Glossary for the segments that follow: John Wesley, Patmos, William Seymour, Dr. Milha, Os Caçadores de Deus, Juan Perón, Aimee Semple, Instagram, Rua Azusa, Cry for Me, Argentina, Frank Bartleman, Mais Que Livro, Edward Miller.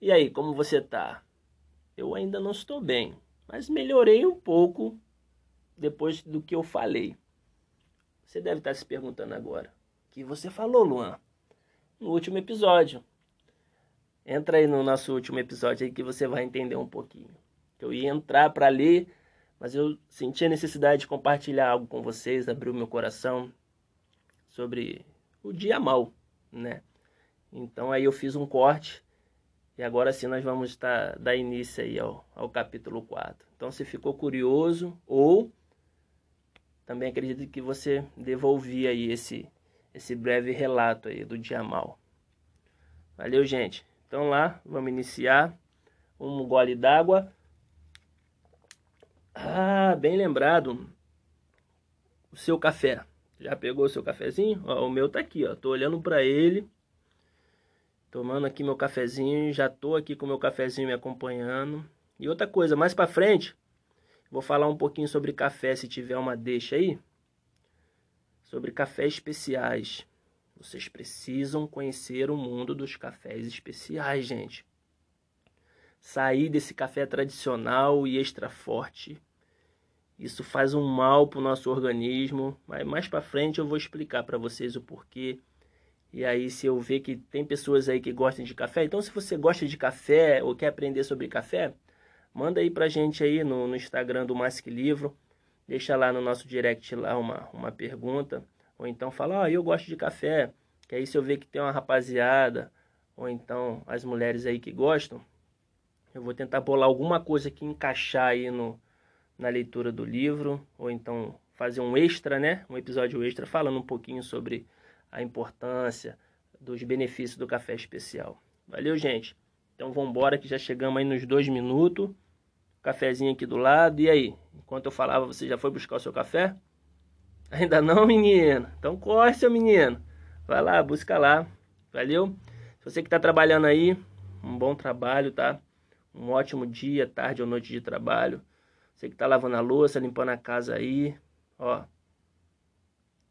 E aí, como você tá? Eu ainda não estou bem, mas melhorei um pouco depois do que eu falei. Você deve estar se perguntando agora, o que você falou, Luan? No último episódio. Entra aí no nosso último episódio aí que você vai entender um pouquinho. Eu ia entrar para ler, mas eu senti a necessidade de compartilhar algo com vocês, abriu meu coração sobre o dia mal, né? Então aí eu fiz um corte e agora sim nós vamos dar início aí ao capítulo 4. Então se ficou curioso ou também acredito que você deva ouvir aí esse breve relato aí do dia mal. Valeu, gente. Então lá, vamos iniciar. Um gole d'água. Ah, bem lembrado. O seu café. Já pegou o seu cafezinho? Ó, o meu tá aqui, ó. Tô olhando pra ele. Tomando aqui meu cafezinho. Já tô aqui com meu cafezinho me acompanhando. E outra coisa, mais pra frente, vou falar um pouquinho sobre café, se tiver uma deixa aí. Sobre cafés especiais. Vocês precisam conhecer o mundo dos cafés especiais, gente. Sair desse café tradicional e extra forte. Isso faz um mal para o nosso organismo, mas mais para frente eu vou explicar para vocês o porquê. E aí se eu ver que tem pessoas aí que gostam de café, então se você gosta de café ou quer aprender sobre café, manda aí para a gente aí no Instagram do Mais Que Livro, deixa lá no nosso direct lá uma pergunta, ou então fala, eu gosto de café, que aí se eu ver que tem uma rapaziada, ou então as mulheres aí que gostam, eu vou tentar bolar alguma coisa que encaixar aí na leitura do livro, ou então fazer um extra, né? Um episódio extra falando um pouquinho sobre a importância dos benefícios do café especial. Valeu, gente! Então vamos embora que já chegamos aí nos 2 minutos. Cafezinho aqui do lado. E aí? Enquanto eu falava, você já foi buscar o seu café? Ainda não, menino? Então corre, seu menino. Vai lá, busca lá. Valeu? Se você que está trabalhando aí, um bom trabalho, tá? Um ótimo dia, tarde ou noite de trabalho. Você que tá lavando a louça, limpando a casa aí, ó.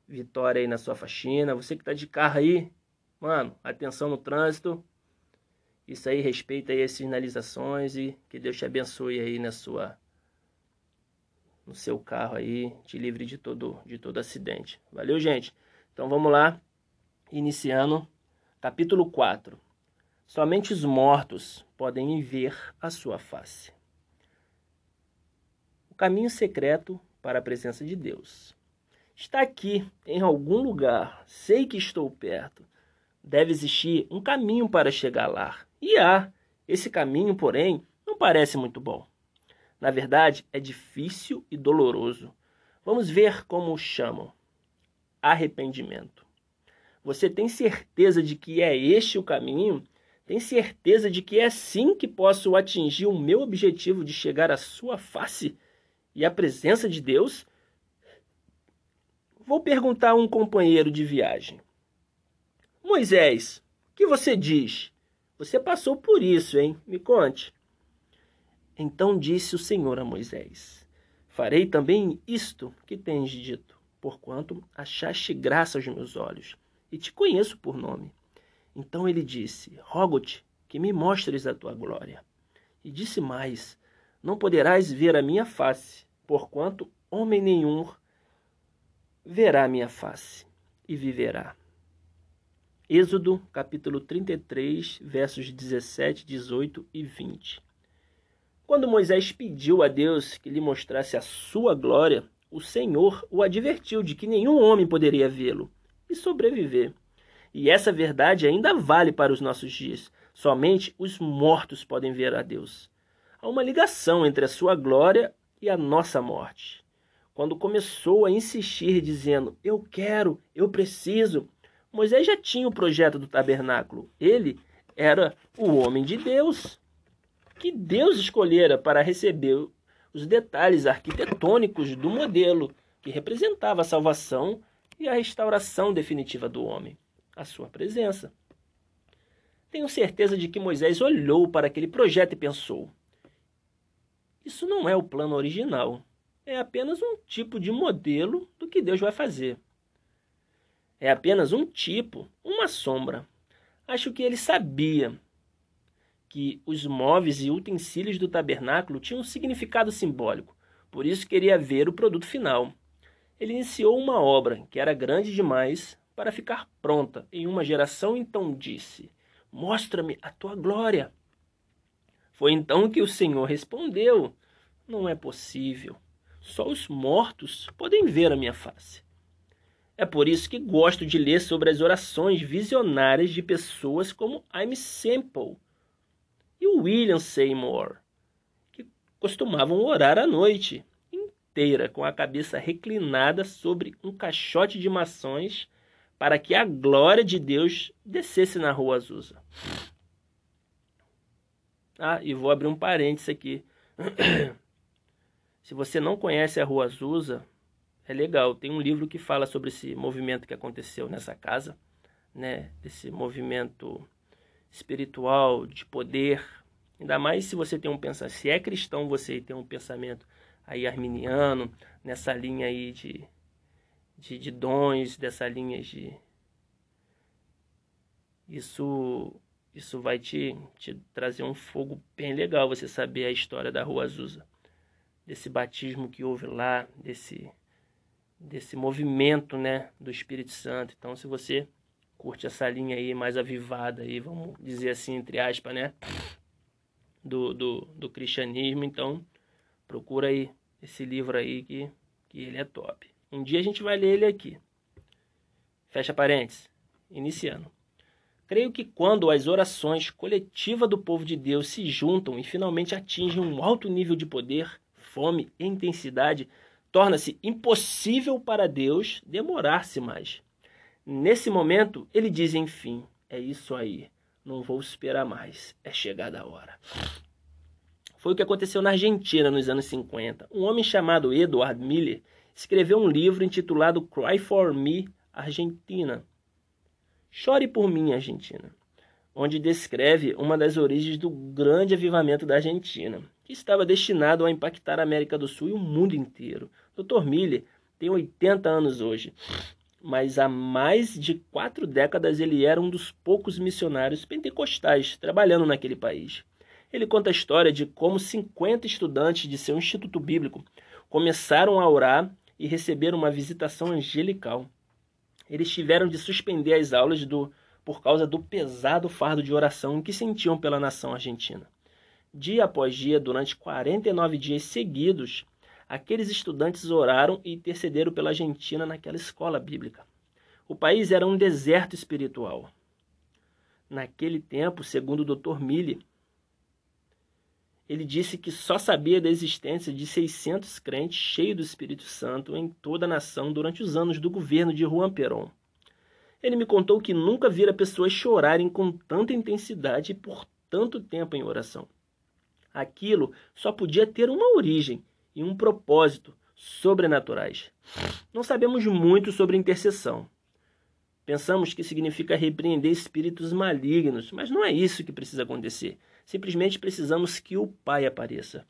Vitória aí na sua faxina. Você que tá de carro aí, mano, atenção no trânsito. Isso aí, respeita aí as sinalizações e que Deus te abençoe aí no seu carro aí, te livre de todo acidente. Valeu, gente? Então vamos lá, iniciando capítulo 4. Somente os mortos podem ver a sua face. Caminho secreto para a presença de Deus. Está aqui, em algum lugar, sei que estou perto. Deve existir um caminho para chegar lá. E há. Esse caminho, porém, não parece muito bom. Na verdade, é difícil e doloroso. Vamos ver como o chamam. Arrependimento. Você tem certeza de que é este o caminho? Tem certeza de que é assim que posso atingir o meu objetivo de chegar à sua face? E a presença de Deus? Vou perguntar a um companheiro de viagem. Moisés, o que você diz? Você passou por isso, hein? Me conte. Então disse o Senhor a Moisés, farei também isto que tens dito, porquanto achaste graça aos meus olhos, e te conheço por nome. Então ele disse, rogo-te que me mostres a tua glória. E disse mais, não poderás ver a minha face, porquanto homem nenhum verá a minha face e viverá. Êxodo, capítulo 33, versos 17, 18 e 20. Quando Moisés pediu a Deus que lhe mostrasse a sua glória, o Senhor o advertiu de que nenhum homem poderia vê-lo e sobreviver. E essa verdade ainda vale para os nossos dias. Somente os mortos podem ver a Deus. Há uma ligação entre a sua glória e a nossa morte. Quando começou a insistir dizendo, eu quero, eu preciso, Moisés já tinha o projeto do tabernáculo. Ele era o homem de Deus, que Deus escolhera para receber os detalhes arquitetônicos do modelo, que representava a salvação e a restauração definitiva do homem, a sua presença. Tenho certeza de que Moisés olhou para aquele projeto e pensou, isso não é o plano original, é apenas um tipo de modelo do que Deus vai fazer. É apenas um tipo, uma sombra. Acho que ele sabia que os móveis e utensílios do tabernáculo tinham um significado simbólico, por isso queria ver o produto final. Ele iniciou uma obra que era grande demais para ficar pronta em uma geração, então disse: mostra-me a tua glória. Foi então que o Senhor respondeu: não é possível, só os mortos podem ver a minha face. É por isso que gosto de ler sobre as orações visionárias de pessoas como Aimee Semple e William Seymour, que costumavam orar à noite inteira com a cabeça reclinada sobre um caixote de maçãs para que a glória de Deus descesse na Rua Azusa. Ah, e vou abrir um parênteses aqui. Se você não conhece a Rua Azusa, é legal, tem um livro que fala sobre esse movimento que aconteceu nessa casa, né? Esse movimento espiritual, de poder, ainda mais se você tem um pensamento, se é cristão você tem um pensamento aí arminiano, nessa linha aí de dons, dessa linha de... Isso vai te trazer um fogo bem legal, você saber a história da Rua Azusa, desse batismo que houve lá, desse movimento, né, do Espírito Santo. Então, se você curte essa linha aí mais avivada aí, vamos dizer assim, entre aspas, né, do cristianismo, então procura aí esse livro aí que ele é top. Um dia a gente vai ler ele aqui. Fecha parênteses. Iniciando. Creio que quando as orações coletivas do povo de Deus se juntam e finalmente atingem um alto nível de poder, fome e intensidade, torna-se impossível para Deus demorar-se mais. Nesse momento, ele diz, enfim, é isso aí, não vou esperar mais, é chegada a hora. Foi o que aconteceu na Argentina nos anos 50. Um homem chamado Edward Miller escreveu um livro intitulado Cry for Me, Argentina. Chore por mim, Argentina, onde descreve uma das origens do grande avivamento da Argentina, que estava destinado a impactar a América do Sul e o mundo inteiro. Dr. Milha tem 80 anos hoje, mas há mais de 4 décadas ele era um dos poucos missionários pentecostais trabalhando naquele país. Ele conta a história de como 50 estudantes de seu instituto bíblico começaram a orar e receberam uma visitação angelical. Eles tiveram de suspender as aulas por causa do pesado fardo de oração que sentiam pela nação argentina. Dia após dia, durante 49 dias seguidos, aqueles estudantes oraram e intercederam pela Argentina naquela escola bíblica. O país era um deserto espiritual. Naquele tempo, segundo o Dr. Milha, ele disse que só sabia da existência de 600 crentes cheios do Espírito Santo em toda a nação durante os anos do governo de Juan Perón. Ele me contou que nunca vira pessoas chorarem com tanta intensidade e por tanto tempo em oração. Aquilo só podia ter uma origem e um propósito sobrenaturais. Não sabemos muito sobre intercessão. Pensamos que significa repreender espíritos malignos, mas não é isso que precisa acontecer. Simplesmente precisamos que o Pai apareça.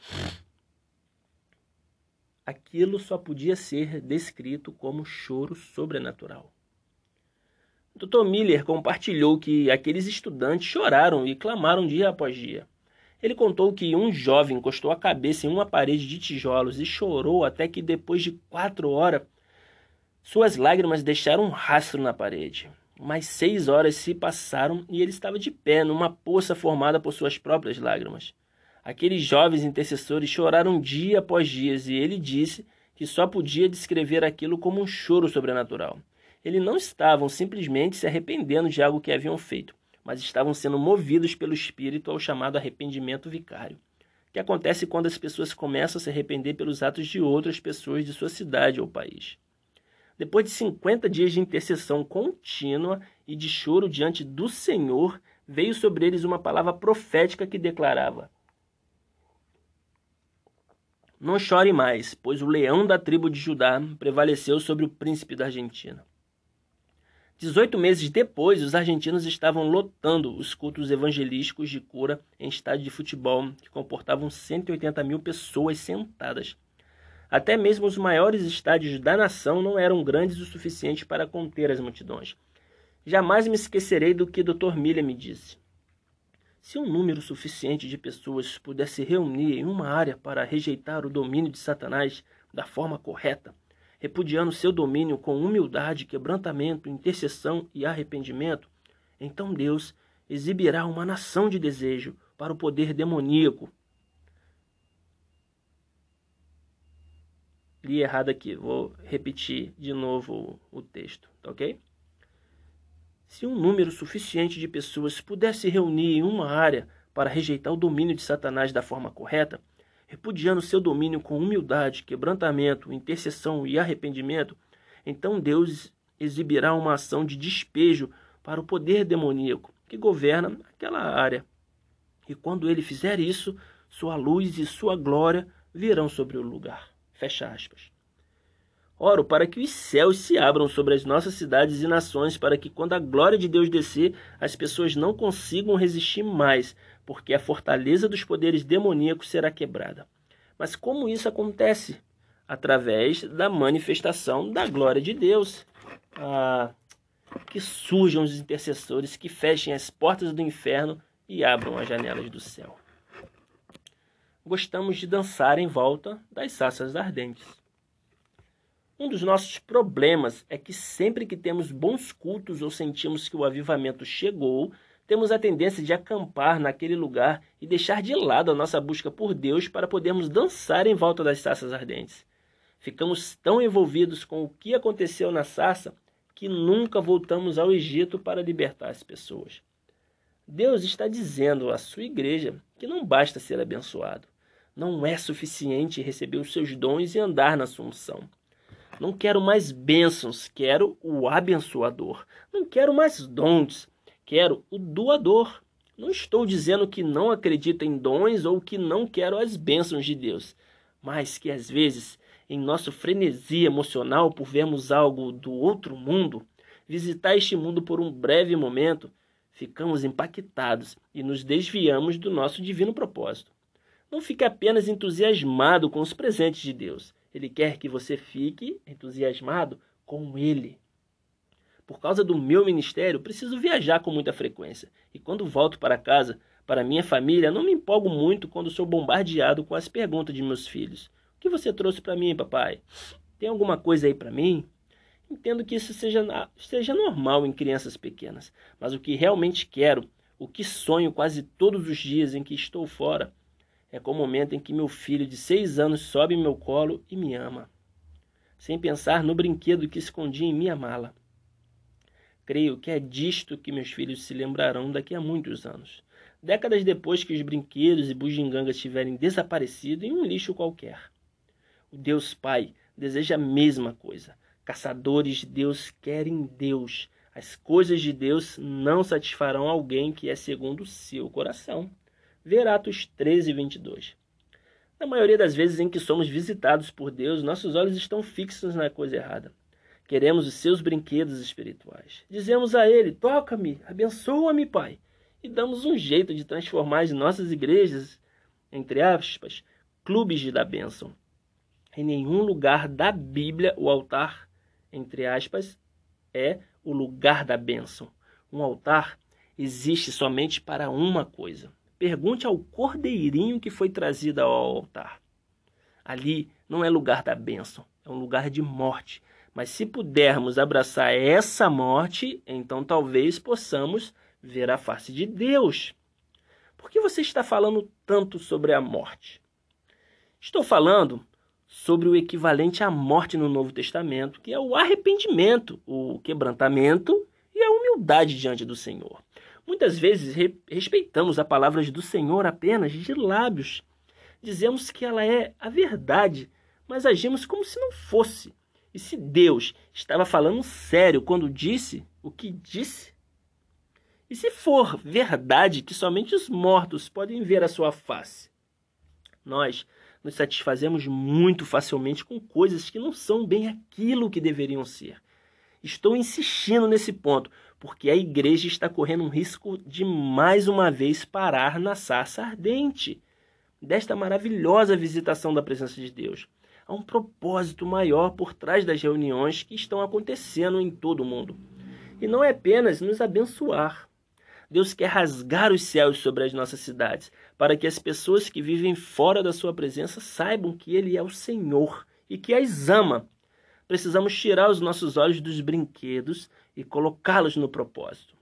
Aquilo só podia ser descrito como choro sobrenatural. Dr. Miller compartilhou que aqueles estudantes choraram e clamaram dia após dia. Ele contou que um jovem encostou a cabeça em uma parede de tijolos e chorou até que, depois de 4 horas, suas lágrimas deixaram um rastro na parede. Mas 6 horas se passaram e ele estava de pé numa poça formada por suas próprias lágrimas. Aqueles jovens intercessores choraram dia após dia e ele disse que só podia descrever aquilo como um choro sobrenatural. Eles não estavam simplesmente se arrependendo de algo que haviam feito, mas estavam sendo movidos pelo Espírito ao chamado arrependimento vicário, que acontece quando as pessoas começam a se arrepender pelos atos de outras pessoas de sua cidade ou país. Depois de 50 dias de intercessão contínua e de choro diante do Senhor, veio sobre eles uma palavra profética que declarava: não chore mais, pois o leão da tribo de Judá prevaleceu sobre o príncipe da Argentina. 18 meses depois, os argentinos estavam lotando os cultos evangelísticos de cura em estádio de futebol, que comportavam 180 mil pessoas sentadas. Até mesmo os maiores estádios da nação não eram grandes o suficiente para conter as multidões. Jamais me esquecerei do que Dr. Milha me disse. Se um número suficiente de pessoas pudesse reunir em uma área para rejeitar o domínio de Satanás da forma correta, repudiando seu domínio com humildade, quebrantamento, intercessão e arrependimento, então Deus exibirá uma nação de desejo para o poder demoníaco. Li errado aqui, vou repetir de novo o texto, tá ok? Se um número suficiente de pessoas pudesse reunir em uma área para rejeitar o domínio de Satanás da forma correta, repudiando seu domínio com humildade, quebrantamento, intercessão e arrependimento, então Deus exibirá uma ação de despejo para o poder demoníaco que governa aquela área. E quando ele fizer isso, sua luz e sua glória virão sobre o lugar. Fecha aspas. Oro para que os céus se abram sobre as nossas cidades e nações, para que quando a glória de Deus descer, as pessoas não consigam resistir mais, porque a fortaleza dos poderes demoníacos será quebrada. Mas como isso acontece? Através da manifestação da glória de Deus. Que surjam os intercessores, que fechem as portas do inferno e abram as janelas do céu. Gostamos de dançar em volta das sarças ardentes. Um dos nossos problemas é que sempre que temos bons cultos ou sentimos que o avivamento chegou, temos a tendência de acampar naquele lugar e deixar de lado a nossa busca por Deus para podermos dançar em volta das sarças ardentes. Ficamos tão envolvidos com o que aconteceu na sarça que nunca voltamos ao Egito para libertar as pessoas. Deus está dizendo à sua igreja que não basta ser abençoado. Não é suficiente receber os seus dons e andar na sua unção. Não quero mais bênçãos, quero o abençoador. Não quero mais dons, quero o doador. Não estou dizendo que não acredito em dons ou que não quero as bênçãos de Deus, mas que às vezes, em nosso frenesi emocional por vermos algo do outro mundo, visitar este mundo por um breve momento, ficamos impactados e nos desviamos do nosso divino propósito. Não fique apenas entusiasmado com os presentes de Deus. Ele quer que você fique entusiasmado com Ele. Por causa do meu ministério, preciso viajar com muita frequência. E quando volto para casa, para minha família, não me empolgo muito quando sou bombardeado com as perguntas de meus filhos. O que você trouxe para mim, papai? Tem alguma coisa aí para mim? Entendo que isso seja normal em crianças pequenas. Mas o que realmente quero, o que sonho quase todos os dias em que estou fora, é com o momento em que meu filho de 6 anos sobe em meu colo e me ama, sem pensar no brinquedo que escondi em minha mala. Creio que é disto que meus filhos se lembrarão daqui a muitos anos, décadas depois que os brinquedos e bugigangas tiverem desaparecido em um lixo qualquer. O Deus Pai deseja a mesma coisa. Caçadores de Deus querem Deus. As coisas de Deus não satisfarão alguém que é segundo o seu coração. Ver Atos 13, 22. Na maioria das vezes em que somos visitados por Deus, nossos olhos estão fixos na coisa errada. Queremos os seus brinquedos espirituais. Dizemos a Ele, toca-me, abençoa-me, Pai. E damos um jeito de transformar as nossas igrejas, entre aspas, clubes da bênção. Em nenhum lugar da Bíblia o altar, entre aspas, é o lugar da bênção. Um altar existe somente para uma coisa. Pergunte ao cordeirinho que foi trazido ao altar. Ali não é lugar da bênção, é um lugar de morte. Mas se pudermos abraçar essa morte, então talvez possamos ver a face de Deus. Por que você está falando tanto sobre a morte? Estou falando sobre o equivalente à morte no Novo Testamento, que é o arrependimento, o quebrantamento e a humildade diante do Senhor. Muitas vezes respeitamos as palavras do Senhor apenas de lábios. Dizemos que ela é a verdade, mas agimos como se não fosse. E se Deus estava falando sério quando disse o que disse? E se for verdade que somente os mortos podem ver a sua face? Nós nos satisfazemos muito facilmente com coisas que não são bem aquilo que deveriam ser. Estou insistindo nesse ponto, porque a igreja está correndo um risco de mais uma vez parar na sarça ardente desta maravilhosa visitação da presença de Deus. Há um propósito maior por trás das reuniões que estão acontecendo em todo o mundo. E não é apenas nos abençoar. Deus quer rasgar os céus sobre as nossas cidades, para que as pessoas que vivem fora da sua presença saibam que Ele é o Senhor e que as ama. Precisamos tirar os nossos olhos dos brinquedos e colocá-los no propósito.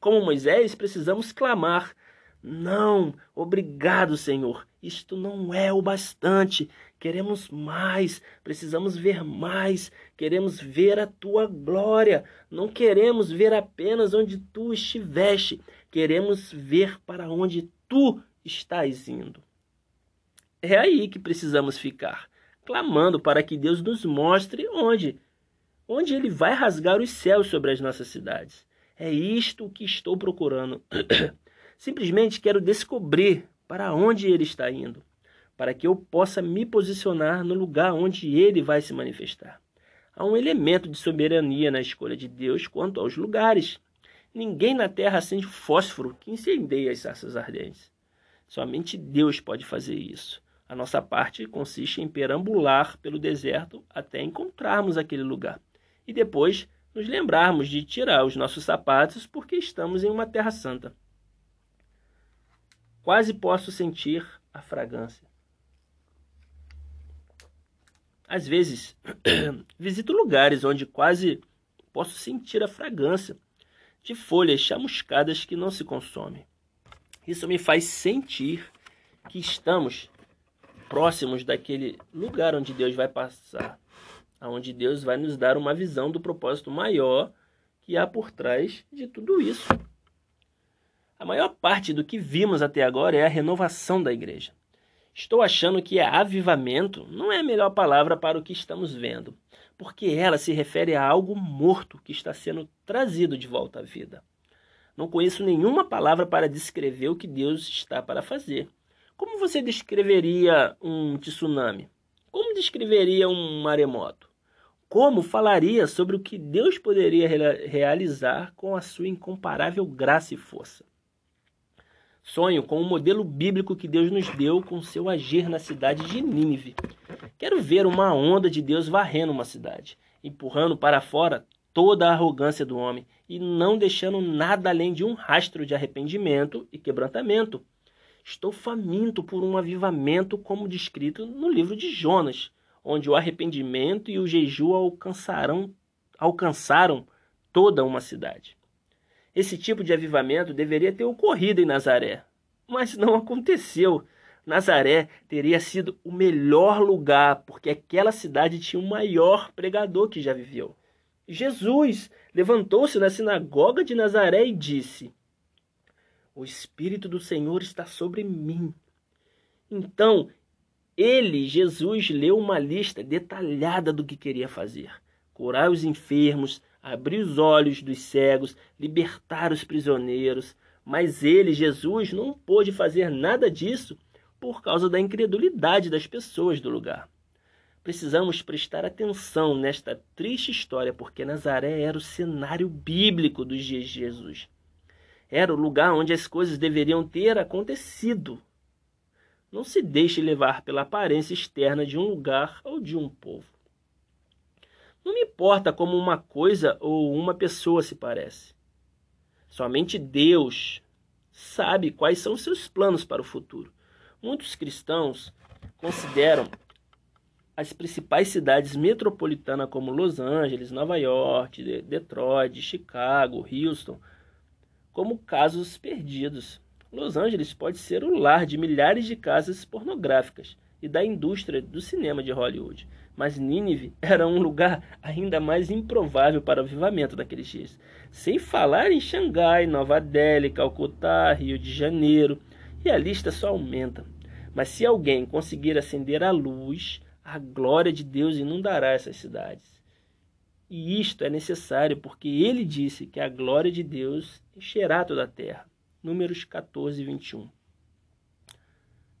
Como Moisés, precisamos clamar: não, obrigado, Senhor, isto não é o bastante, queremos mais, precisamos ver mais, queremos ver a Tua glória, não queremos ver apenas onde Tu estiveste, queremos ver para onde Tu estás indo. É aí que precisamos ficar, clamando para que Deus nos mostre onde Ele vai rasgar os céus sobre as nossas cidades. É isto que estou procurando. Simplesmente quero descobrir para onde Ele está indo, para que eu possa me posicionar no lugar onde Ele vai se manifestar. Há um elemento de soberania na escolha de Deus quanto aos lugares. Ninguém na terra acende fósforo que incendeia as sarças ardentes. Somente Deus pode fazer isso. A nossa parte consiste em perambular pelo deserto até encontrarmos aquele lugar e depois nos lembrarmos de tirar os nossos sapatos porque estamos em uma terra santa. Quase posso sentir a fragrância. Às vezes, visito lugares onde quase posso sentir a fragrância de folhas chamuscadas que não se consomem. Isso me faz sentir que estamos próximos daquele lugar onde Deus vai passar, onde Deus vai nos dar uma visão do propósito maior que há por trás de tudo isso. A maior parte do que vimos até agora é a renovação da igreja. Estou achando que avivamento não é a melhor palavra para o que estamos vendo, porque ela se refere a algo morto que está sendo trazido de volta à vida. Não conheço nenhuma palavra para descrever o que Deus está para fazer. Como você descreveria um tsunami? Como descreveria um maremoto? Como falaria sobre o que Deus poderia realizar com a sua incomparável graça e força? Sonho com o modelo bíblico que Deus nos deu com seu agir na cidade de Nínive. Quero ver uma onda de Deus varrendo uma cidade, empurrando para fora toda a arrogância do homem e não deixando nada além de um rastro de arrependimento e quebrantamento. Estou faminto por um avivamento como descrito no livro de Jonas, onde o arrependimento e o jejum alcançaram toda uma cidade. Esse tipo de avivamento deveria ter ocorrido em Nazaré, mas não aconteceu. Nazaré teria sido o melhor lugar, porque aquela cidade tinha o maior pregador que já viveu. Jesus levantou-se na sinagoga de Nazaré e disse: "O Espírito do Senhor está sobre mim." Então, ele, Jesus, leu uma lista detalhada do que queria fazer: curar os enfermos, abrir os olhos dos cegos, libertar os prisioneiros. Mas ele, Jesus, não pôde fazer nada disso por causa da incredulidade das pessoas do lugar. Precisamos prestar atenção nesta triste história, porque Nazaré era o cenário bíblico dos dias de Jesus. Era o lugar onde as coisas deveriam ter acontecido. Não se deixe levar pela aparência externa de um lugar ou de um povo. Não me importa como uma coisa ou uma pessoa se parece. Somente Deus sabe quais são seus planos para o futuro. Muitos cristãos consideram as principais cidades metropolitanas como Los Angeles, Nova York, Detroit, Chicago, Houston, como casos perdidos. Los Angeles pode ser o lar de milhares de casas pornográficas e da indústria do cinema de Hollywood. Mas Nínive era um lugar ainda mais improvável para o avivamento daqueles dias. Sem falar em Xangai, Nova Delhi, Calcutá, Rio de Janeiro. E a lista só aumenta. Mas se alguém conseguir acender a luz, a glória de Deus inundará essas cidades. E isto é necessário porque ele disse que a glória de Deus encherá toda a terra. Números 14 e 21.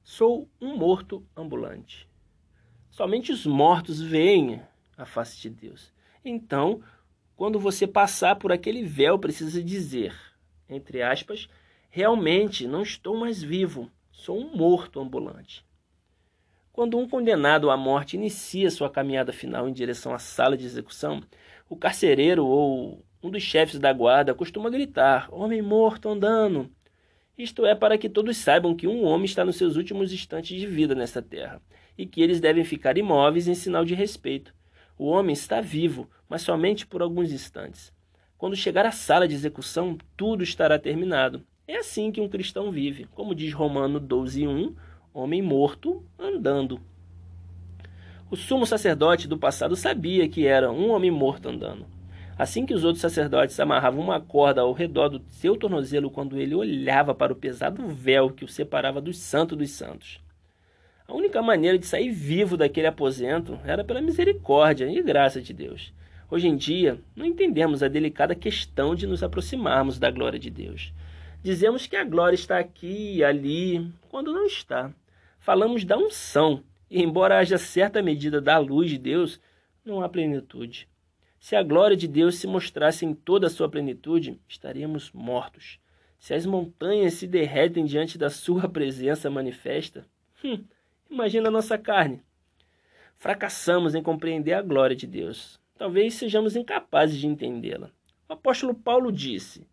Sou um morto ambulante. Somente os mortos veem a face de Deus. Então, quando você passar por aquele véu, precisa dizer, entre aspas, realmente não estou mais vivo, sou um morto ambulante. Quando um condenado à morte inicia sua caminhada final em direção à sala de execução, o carcereiro ou Um dos chefes da guarda costuma gritar, "Homem morto andando!" Isto é para que todos saibam que um homem está nos seus últimos instantes de vida nesta terra e que eles devem ficar imóveis em sinal de respeito. O homem está vivo, mas somente por alguns instantes. Quando chegar à sala de execução, tudo estará terminado. É assim que um cristão vive, como diz Romanos 12:1, homem morto andando. O sumo sacerdote do passado sabia que era um homem morto andando. Assim que os outros sacerdotes amarravam uma corda ao redor do seu tornozelo quando ele olhava para o pesado véu que o separava do santo dos santos. A única maneira de sair vivo daquele aposento era pela misericórdia e graça de Deus. Hoje em dia, não entendemos a delicada questão de nos aproximarmos da glória de Deus. Dizemos que a glória está aqui e ali, quando não está. Falamos da unção, e embora haja certa medida da luz de Deus, não há plenitude. Se a glória de Deus se mostrasse em toda a sua plenitude, estaríamos mortos. Se as montanhas se derretem diante da sua presença manifesta, imagina a nossa carne. Fracassamos em compreender a glória de Deus. Talvez sejamos incapazes de entendê-la. O apóstolo Paulo disse,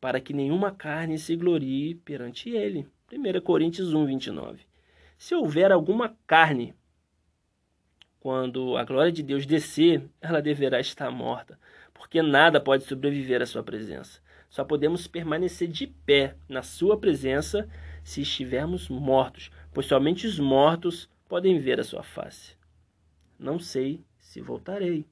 para que nenhuma carne se glorie perante ele. 1 Coríntios 1, 29. Se houver alguma carne... Quando a glória de Deus descer, ela deverá estar morta, porque nada pode sobreviver à sua presença. Só podemos permanecer de pé na sua presença se estivermos mortos, pois somente os mortos podem ver a sua face. Não sei se voltarei.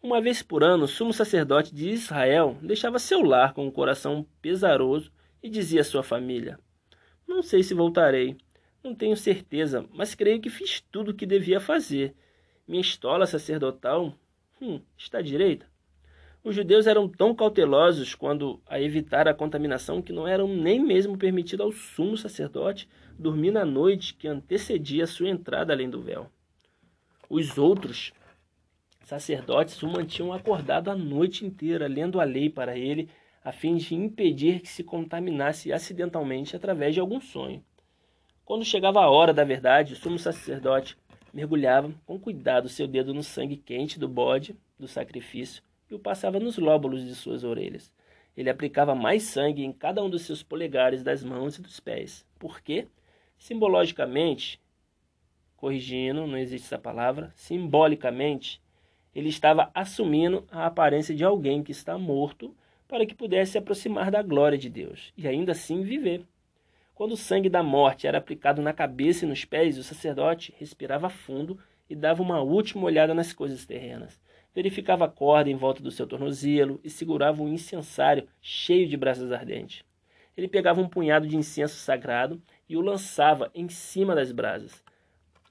Uma vez por ano, o sumo sacerdote de Israel deixava seu lar com o coração pesaroso e dizia à sua família, "Não sei se voltarei. Não tenho certeza, mas creio que fiz tudo o que devia fazer. Minha estola sacerdotal está à direita." Os judeus eram tão cautelosos quando a evitar a contaminação que não eram nem mesmo permitido ao sumo sacerdote dormir na noite que antecedia a sua entrada além do véu. Os outros sacerdotes o mantinham acordado a noite inteira, lendo a lei para ele, a fim de impedir que se contaminasse acidentalmente através de algum sonho. Quando chegava a hora da verdade, o sumo sacerdote mergulhava com cuidado seu dedo no sangue quente do bode do sacrifício e o passava nos lóbulos de suas orelhas. Ele aplicava mais sangue em cada um dos seus polegares das mãos e dos pés, porque, simbolicamente, ele estava assumindo a aparência de alguém que está morto para que pudesse se aproximar da glória de Deus e ainda assim viver. Quando o sangue da morte era aplicado na cabeça e nos pés, o sacerdote respirava fundo e dava uma última olhada nas coisas terrenas. Verificava a corda em volta do seu tornozelo e segurava um incensário cheio de brasas ardentes. Ele pegava um punhado de incenso sagrado e o lançava em cima das brasas,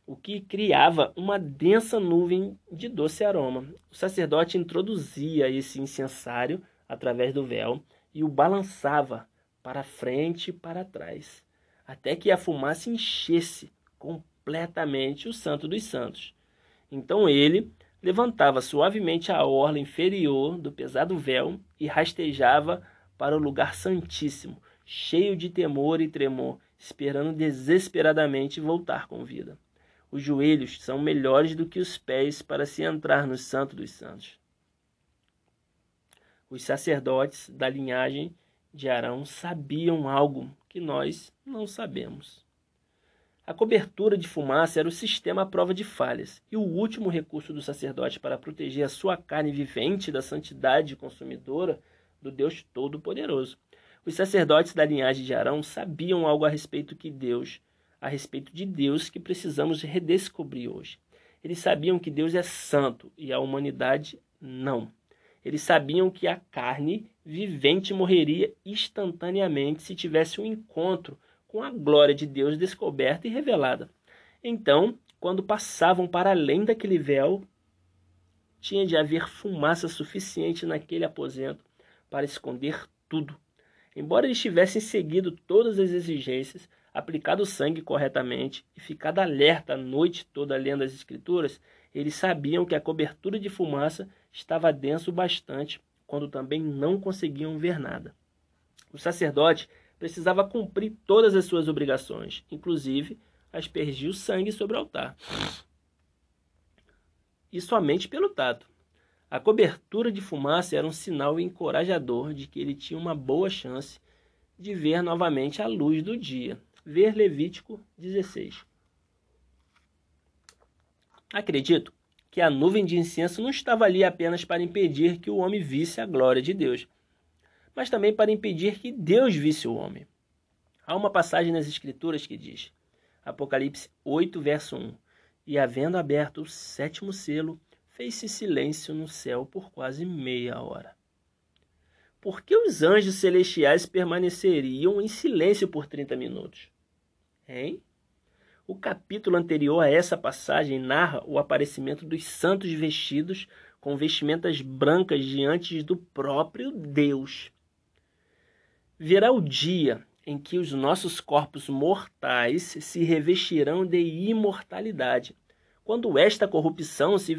o que criava uma densa nuvem de doce aroma. O sacerdote introduzia esse incensário através do véu e o balançava para frente e para trás, até que a fumaça enchesse completamente o Santo dos Santos. Então ele levantava suavemente a orla inferior do pesado véu e rastejava para o lugar santíssimo, cheio de temor e tremor, esperando desesperadamente voltar com vida. Os joelhos são melhores do que os pés para se entrar no Santo dos Santos. Os sacerdotes da linhagem de Arão sabiam algo que nós não sabemos. A cobertura de fumaça era o sistema à prova de falhas e o último recurso do sacerdote para proteger a sua carne vivente da santidade consumidora do Deus Todo-Poderoso. Os sacerdotes da linhagem de Arão sabiam algo a respeito de Deus que precisamos redescobrir hoje. Eles sabiam que Deus é santo e a humanidade não. Eles sabiam que a carne vivente morreria instantaneamente se tivesse um encontro com a glória de Deus descoberta e revelada. Então, quando passavam para além daquele véu, tinha de haver fumaça suficiente naquele aposento para esconder tudo. Embora eles tivessem seguido todas as exigências, aplicado o sangue corretamente e ficado alerta a noite toda lendo as Escrituras, eles sabiam que a cobertura de fumaça estava denso bastante, quando também não conseguiam ver nada. O sacerdote precisava cumprir todas as suas obrigações, inclusive aspergir o sangue sobre o altar, e somente pelo tato. A cobertura de fumaça era um sinal encorajador de que ele tinha uma boa chance de ver novamente a luz do dia. Ver Levítico 16. Acredito que a nuvem de incenso não estava ali apenas para impedir que o homem visse a glória de Deus, mas também para impedir que Deus visse o homem. Há uma passagem nas Escrituras que diz, Apocalipse 8, verso 1, e havendo aberto o sétimo selo, fez-se silêncio no céu por quase meia hora. Por que os anjos celestiais permaneceriam em silêncio por 30 minutos? Hein? O capítulo anterior a essa passagem narra o aparecimento dos santos vestidos com vestimentas brancas diante do próprio Deus. Virá o dia em que os nossos corpos mortais se revestirão de imortalidade, quando esta corrupção se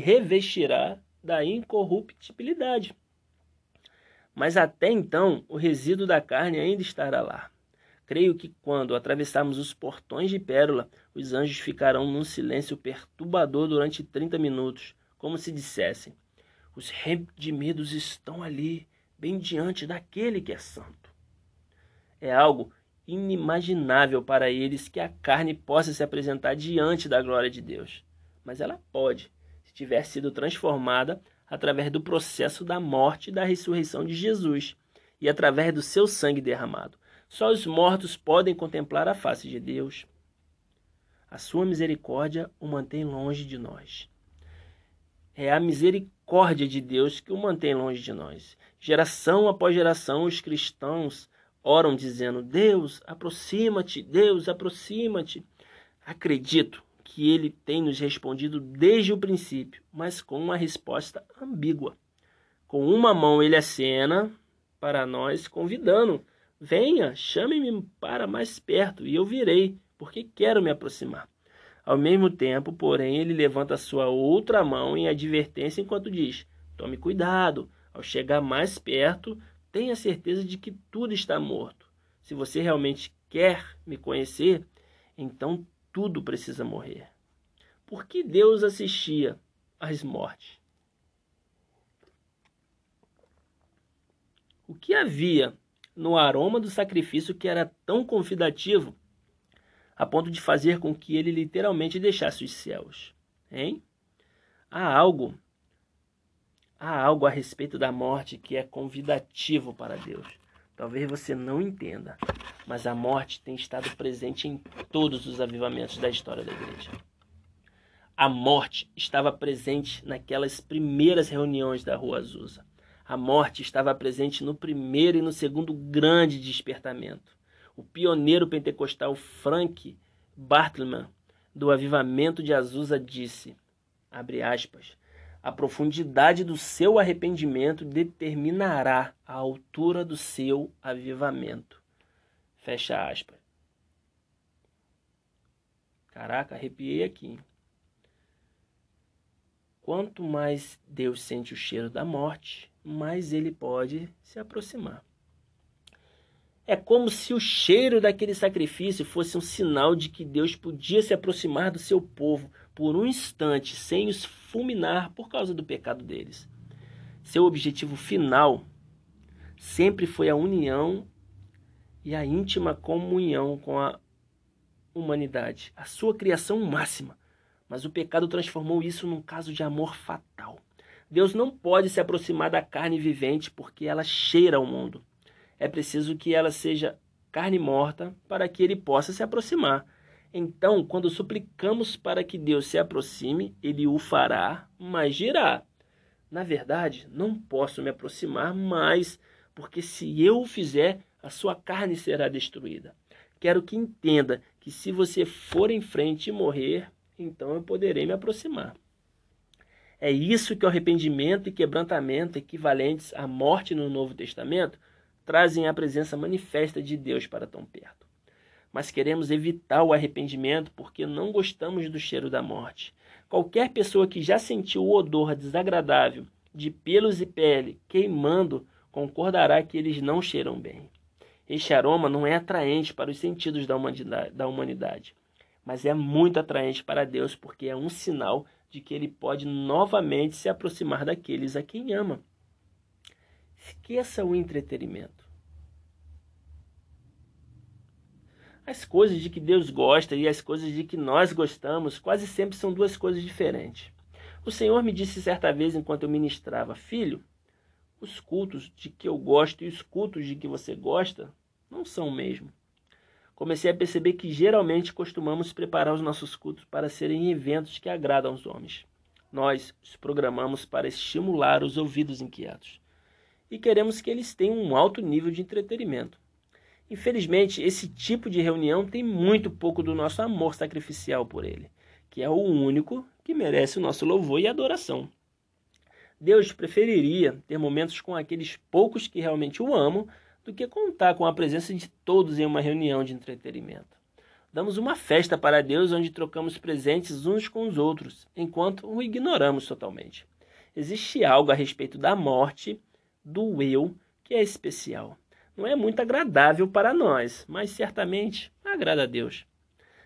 revestirá da incorruptibilidade. Mas até então, o resíduo da carne ainda estará lá. Creio que quando atravessarmos os portões de pérola, os anjos ficarão num silêncio perturbador durante 30 minutos, como se dissessem, os redimidos estão ali, bem diante daquele que é santo. É algo inimaginável para eles que a carne possa se apresentar diante da glória de Deus. Mas ela pode, se tiver sido transformada através do processo da morte e da ressurreição de Jesus e através do seu sangue derramado. Só os mortos podem contemplar a face de Deus. A sua misericórdia o mantém longe de nós. É a misericórdia de Deus que o mantém longe de nós. Geração após geração, os cristãos oram dizendo, Deus, aproxima-te, Deus, aproxima-te. Acredito que ele tem nos respondido desde o princípio, mas com uma resposta ambígua. Com uma mão ele acena para nós, convidando, venha, chame-me para mais perto e eu virei, porque quero me aproximar. Ao mesmo tempo, porém, ele levanta a sua outra mão em advertência enquanto diz, tome cuidado, ao chegar mais perto, tenha certeza de que tudo está morto. Se você realmente quer me conhecer, então tudo precisa morrer. Por que Deus assistia às mortes? O que havia no aroma do sacrifício que era tão convidativo, a ponto de fazer com que ele literalmente deixasse os céus. Hein? Há algo a respeito da morte que é convidativo para Deus. Talvez você não entenda, mas a morte tem estado presente em todos os avivamentos da história da igreja. A morte estava presente naquelas primeiras reuniões da Rua Azusa. A morte estava presente no primeiro e no segundo grande despertamento. O pioneiro pentecostal Frank Bartleman, do avivamento de Azusa, disse, abre aspas, a profundidade do seu arrependimento determinará a altura do seu avivamento. Fecha aspas. Caraca, arrepiei aqui. Quanto mais Deus sente o cheiro da morte, mas ele pode se aproximar. É como se o cheiro daquele sacrifício fosse um sinal de que Deus podia se aproximar do seu povo por um instante, sem os fulminar por causa do pecado deles. Seu objetivo final sempre foi a união e a íntima comunhão com a humanidade, a sua criação máxima. Mas o pecado transformou isso num caso de amor fatal. Deus não pode se aproximar da carne vivente porque ela cheira ao mundo. É preciso que ela seja carne morta para que ele possa se aproximar. Então, quando suplicamos para que Deus se aproxime, ele o fará, mas dirá, na verdade, não posso me aproximar mais, porque se eu o fizer, a sua carne será destruída. Quero que entenda que se você for em frente e morrer, então eu poderei me aproximar. É isso que o arrependimento e quebrantamento, equivalentes à morte no Novo Testamento, trazem à presença manifesta de Deus para tão perto. Mas queremos evitar o arrependimento porque não gostamos do cheiro da morte. Qualquer pessoa que já sentiu o odor desagradável de pelos e pele queimando, concordará que eles não cheiram bem. Este aroma não é atraente para os sentidos da humanidade, mas é muito atraente para Deus porque é um sinal de que ele pode novamente se aproximar daqueles a quem ama. Esqueça o entretenimento. As coisas de que Deus gosta e as coisas de que nós gostamos quase sempre são duas coisas diferentes. O Senhor me disse certa vez enquanto eu ministrava: filho, os cultos de que eu gosto e os cultos de que você gosta não são o mesmo. Comecei a perceber que geralmente costumamos preparar os nossos cultos para serem eventos que agradam aos homens. Nós os programamos para estimular os ouvidos inquietos. E queremos que eles tenham um alto nível de entretenimento. Infelizmente, esse tipo de reunião tem muito pouco do nosso amor sacrificial por ele, que é o único que merece o nosso louvor e adoração. Deus preferiria ter momentos com aqueles poucos que realmente o amam do que contar com a presença de todos em uma reunião de entretenimento. Damos uma festa para Deus onde trocamos presentes uns com os outros, enquanto o ignoramos totalmente. Existe algo a respeito da morte, do eu, que é especial. Não é muito agradável para nós, mas certamente agrada a Deus.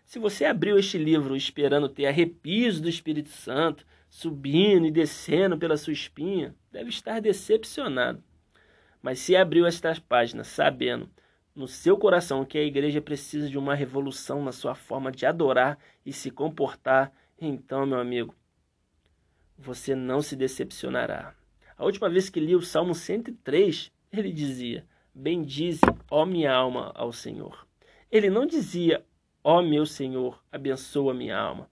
Se você abriu este livro esperando ter arrepios do Espírito Santo, subindo e descendo pela sua espinha, deve estar decepcionado. Mas se abriu estas páginas sabendo no seu coração que a igreja precisa de uma revolução na sua forma de adorar e se comportar, então, meu amigo, você não se decepcionará. A última vez que li o Salmo 103, ele dizia: bendize, ó minha alma, ao Senhor. Ele não dizia: ó meu Senhor, abençoa minha alma.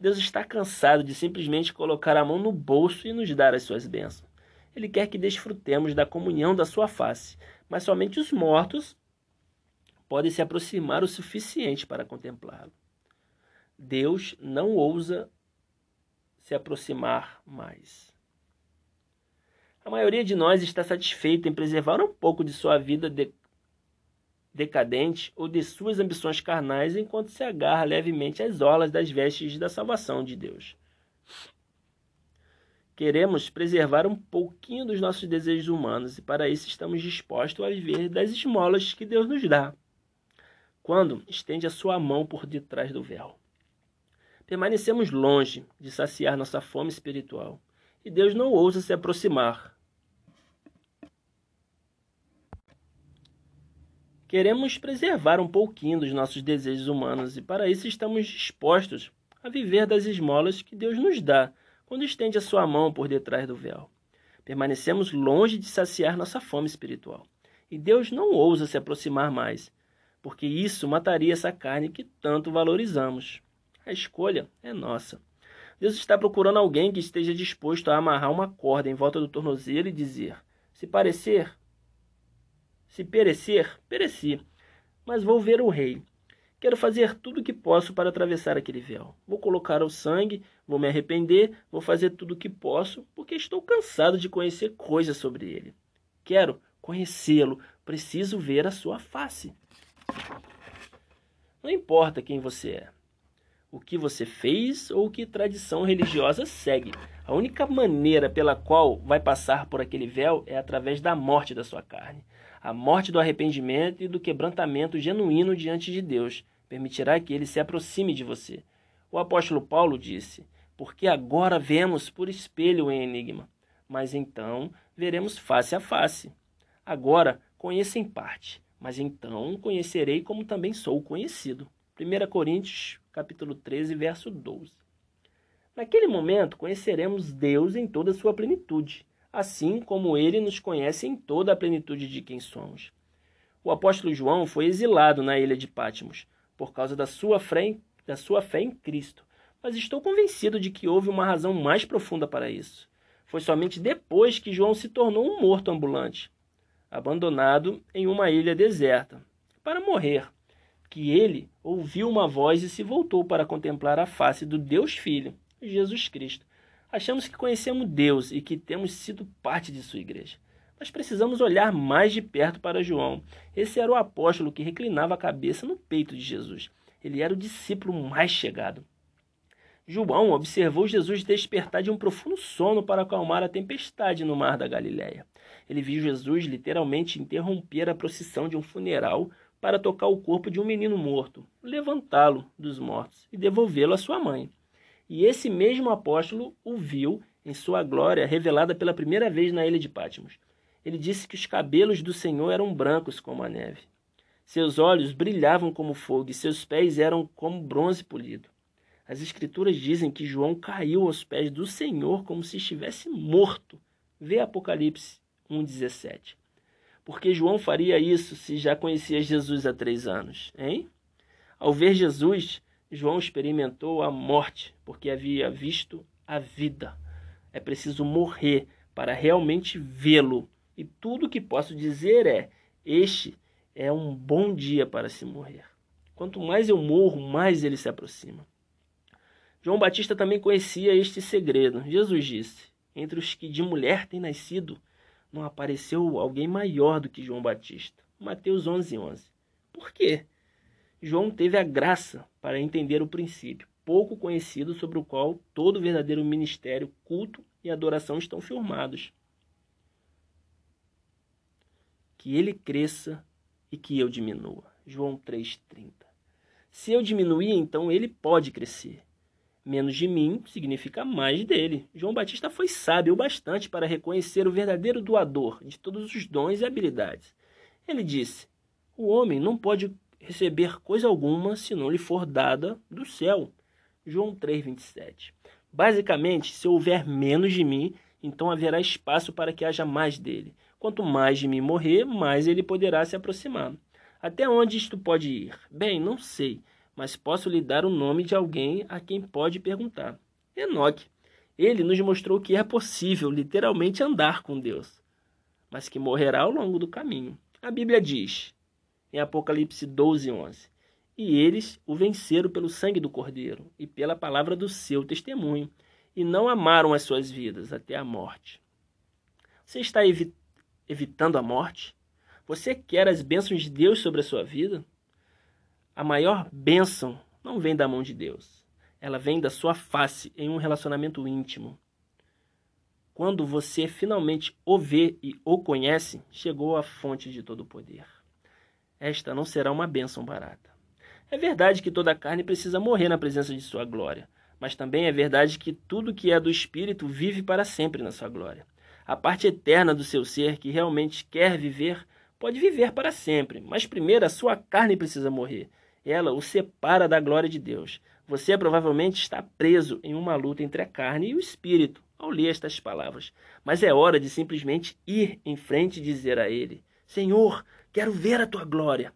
Deus está cansado de simplesmente colocar a mão no bolso e nos dar as suas bênçãos. Ele quer que desfrutemos da comunhão da sua face, mas somente os mortos podem se aproximar o suficiente para contemplá-lo. Deus não ousa se aproximar mais. A maioria de nós está satisfeita em preservar um pouco de sua vida decadente ou de suas ambições carnais enquanto se agarra levemente às orlas das vestes da salvação de Deus. Queremos preservar um pouquinho dos nossos desejos humanos e para isso estamos dispostos a viver das esmolas que Deus nos dá, quando estende a sua mão por detrás do véu. Permanecemos longe de saciar nossa fome espiritual e Deus não ousa se aproximar. Queremos preservar um pouquinho dos nossos desejos humanos e para isso estamos dispostos a viver das esmolas que Deus nos dá, quando estende a sua mão por detrás do véu. Permanecemos longe de saciar nossa fome espiritual. E Deus não ousa se aproximar mais, porque isso mataria essa carne que tanto valorizamos. A escolha é nossa. Deus está procurando alguém que esteja disposto a amarrar uma corda em volta do tornozelo e dizer: se perecer, pereci, mas vou ver o rei. Quero fazer tudo o que posso para atravessar aquele véu. Vou colocar o sangue, vou me arrepender, vou fazer tudo o que posso, porque estou cansado de conhecer coisas sobre ele. Quero conhecê-lo, preciso ver a sua face. Não importa quem você é, o que você fez ou que tradição religiosa segue. A única maneira pela qual vai passar por aquele véu é através da morte da sua carne. A morte do arrependimento e do quebrantamento genuíno diante de Deus permitirá que ele se aproxime de você. O apóstolo Paulo disse: porque agora vemos por espelho em enigma, mas então veremos face a face. Agora conheço em parte, mas então conhecerei como também sou conhecido. 1 Coríntios, capítulo 13, verso 12. Naquele momento conheceremos Deus em toda a sua plenitude, assim como ele nos conhece em toda a plenitude de quem somos. O apóstolo João foi exilado na ilha de Patmos por causa da sua fé em Cristo, mas estou convencido de que houve uma razão mais profunda para isso. Foi somente depois que João se tornou um morto ambulante, abandonado em uma ilha deserta, para morrer, que ele ouviu uma voz e se voltou para contemplar a face do Deus Filho, Jesus Cristo. Achamos que conhecemos Deus e que temos sido parte de sua igreja. Mas precisamos olhar mais de perto para João. Esse era o apóstolo que reclinava a cabeça no peito de Jesus. Ele era o discípulo mais chegado. João observou Jesus despertar de um profundo sono para acalmar a tempestade no mar da Galileia. Ele viu Jesus literalmente interromper a procissão de um funeral para tocar o corpo de um menino morto, levantá-lo dos mortos e devolvê-lo à sua mãe. e esse mesmo apóstolo o viu em sua glória revelada pela primeira vez na ilha de Patmos. Ele disse que os cabelos do Senhor eram brancos como a neve. Seus olhos brilhavam como fogo e seus pés eram como bronze polido. As escrituras dizem que João caiu aos pés do Senhor como se estivesse morto. Vê Apocalipse 1,17. Por que João faria isso se já conhecia Jesus há 3 anos, hein? Ao ver Jesus, João experimentou a morte, porque havia visto a vida. É preciso morrer para realmente vê-lo. E tudo o que posso dizer é, este é um bom dia para se morrer. Quanto mais eu morro, mais ele se aproxima. João Batista também conhecia este segredo. Jesus disse, entre os que de mulher têm nascido, não apareceu alguém maior do que João Batista. Mateus 11:11. Por quê? João teve a graça para entender o princípio, pouco conhecido, sobre o qual todo verdadeiro ministério, culto e adoração estão firmados. Que ele cresça e que eu diminua. João 3:30. Se eu diminuir, então ele pode crescer. Menos de mim significa mais dele. João Batista foi sábio o bastante para reconhecer o verdadeiro doador de todos os dons e habilidades. Ele disse, o homem não pode receber coisa alguma se não lhe for dada do céu. João 3:27. Basicamente, se houver menos de mim, então haverá espaço para que haja mais dele. Quanto mais de mim morrer, mais ele poderá se aproximar. Até onde isto pode ir? Bem, não sei, mas posso lhe dar o nome de alguém a quem pode perguntar. Enoque. Ele nos mostrou que é possível literalmente andar com Deus, mas que morrerá ao longo do caminho. A Bíblia diz, em Apocalipse 12:11, e eles o venceram pelo sangue do Cordeiro e pela palavra do seu testemunho, e não amaram as suas vidas até a morte. Você está evitando a morte? Você quer as bênçãos de Deus sobre a sua vida? A maior bênção não vem da mão de Deus. Ela vem da sua face em um relacionamento íntimo. Quando você finalmente o vê e o conhece, chegou à fonte de todo o poder. Esta não será uma bênção barata. É verdade que toda carne precisa morrer na presença de sua glória, mas também é verdade que tudo que é do Espírito vive para sempre na sua glória. A parte eterna do seu ser que realmente quer viver, pode viver para sempre, mas primeiro a sua carne precisa morrer. Ela o separa da glória de Deus. Você provavelmente está preso em uma luta entre a carne e o espírito ao ler estas palavras. Mas é hora de simplesmente ir em frente e dizer a ele, Senhor, quero ver a tua glória.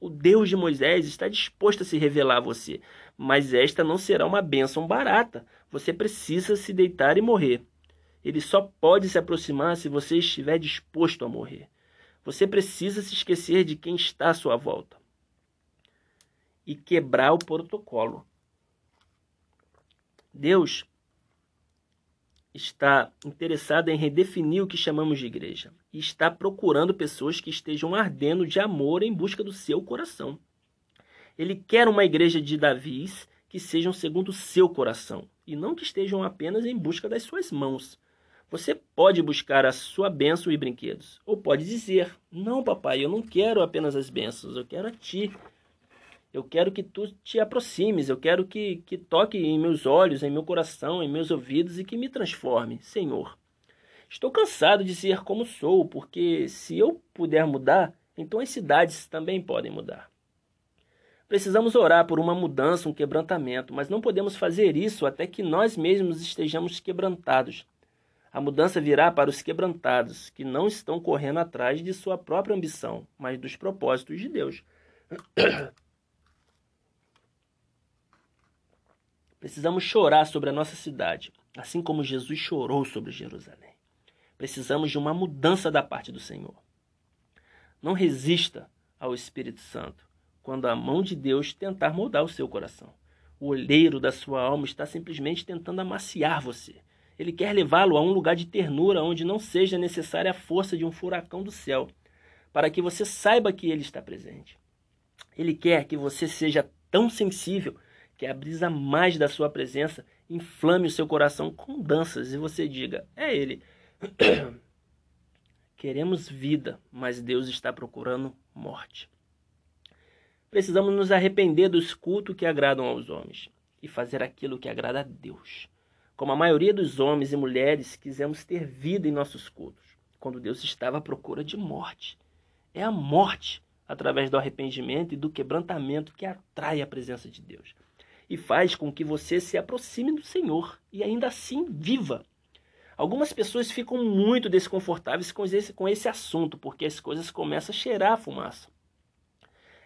O Deus de Moisés está disposto a se revelar a você, mas esta não será uma bênção barata. Você precisa se deitar e morrer. Ele só pode se aproximar se você estiver disposto a morrer. Você precisa se esquecer de quem está à sua volta e quebrar o protocolo. Deus está interessado em redefinir o que chamamos de igreja e está procurando pessoas que estejam ardendo de amor em busca do seu coração. Ele quer uma igreja de Davis que sejam segundo o seu coração e não que estejam apenas em busca das suas mãos. Você pode buscar a sua bênção e brinquedos. Ou pode dizer, não papai, eu não quero apenas as bênçãos, eu quero a ti. Eu quero que tu te aproximes, eu quero que toque em meus olhos, em meu coração, em meus ouvidos e que me transforme, Senhor. Estou cansado de ser como sou, porque se eu puder mudar, então as cidades também podem mudar. Precisamos orar por uma mudança, um quebrantamento, mas não podemos fazer isso até que nós mesmos estejamos quebrantados. A mudança virá para os quebrantados, que não estão correndo atrás de sua própria ambição, mas dos propósitos de Deus. Precisamos chorar sobre a nossa cidade, assim como Jesus chorou sobre Jerusalém. Precisamos de uma mudança da parte do Senhor. Não resista ao Espírito Santo quando a mão de Deus tentar moldar o seu coração. O oleiro da sua alma está simplesmente tentando amaciar você. Ele quer levá-lo a um lugar de ternura onde não seja necessária a força de um furacão do céu, para que você saiba que ele está presente. Ele quer que você seja tão sensível que a brisa mais da sua presença inflame o seu coração com danças e você diga, é ele. Queremos vida, mas Deus está procurando morte. Precisamos nos arrepender dos cultos que agradam aos homens. e fazer aquilo que agrada a Deus. Como a maioria dos homens e mulheres, quisemos ter vida em nossos cultos, quando Deus estava à procura de morte. É a morte, através do arrependimento e do quebrantamento, que atrai a presença de Deus e faz com que você se aproxime do Senhor e ainda assim viva. Algumas pessoas ficam muito desconfortáveis com esse assunto, porque as coisas começam a cheirar a fumaça.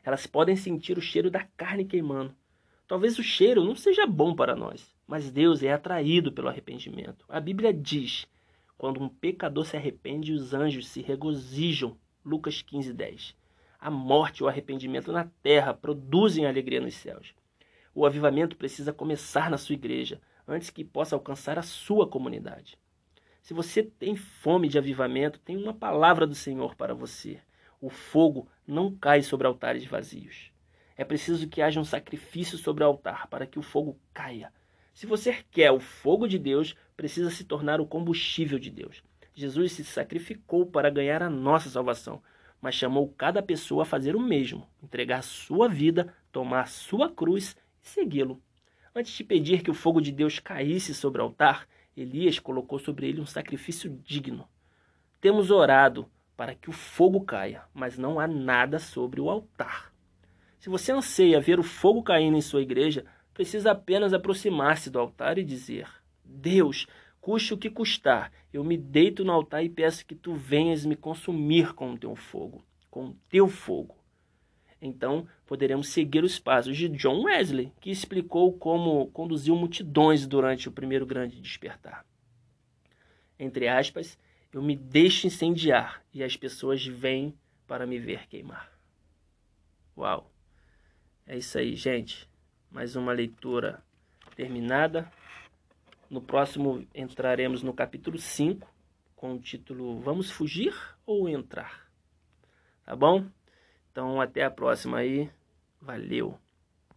Elas podem sentir o cheiro da carne queimando. Talvez o cheiro não seja bom para nós, mas Deus é atraído pelo arrependimento. A Bíblia diz, quando um pecador se arrepende, os anjos se regozijam. Lucas 15:10. A morte e o arrependimento na terra produzem alegria nos céus. O avivamento precisa começar na sua igreja, antes que possa alcançar a sua comunidade. Se você tem fome de avivamento, tem uma palavra do Senhor para você. O fogo não cai sobre altares vazios. É preciso que haja um sacrifício sobre o altar para que o fogo caia. Se você quer o fogo de Deus, precisa se tornar o combustível de Deus. Jesus se sacrificou para ganhar a nossa salvação, mas chamou cada pessoa a fazer o mesmo, entregar sua vida, tomar sua cruz e segui-lo. Antes de pedir que o fogo de Deus caísse sobre o altar, Elias colocou sobre ele um sacrifício digno. Temos orado para que o fogo caia, mas não há nada sobre o altar. Se você anseia ver o fogo caindo em sua igreja, precisa apenas aproximar-se do altar e dizer: Deus, custe o que custar, eu me deito no altar e peço que tu venhas me consumir com o teu fogo, Então, poderemos seguir os passos de John Wesley, que explicou como conduziu multidões durante o primeiro grande despertar. Entre aspas, eu me deixo incendiar e as pessoas vêm para me ver queimar. Uau! É isso aí, gente. Mais uma leitura terminada. No próximo entraremos no capítulo 5, com o título Vamos Fugir ou Entrar? Tá bom? Então até a próxima aí. Valeu!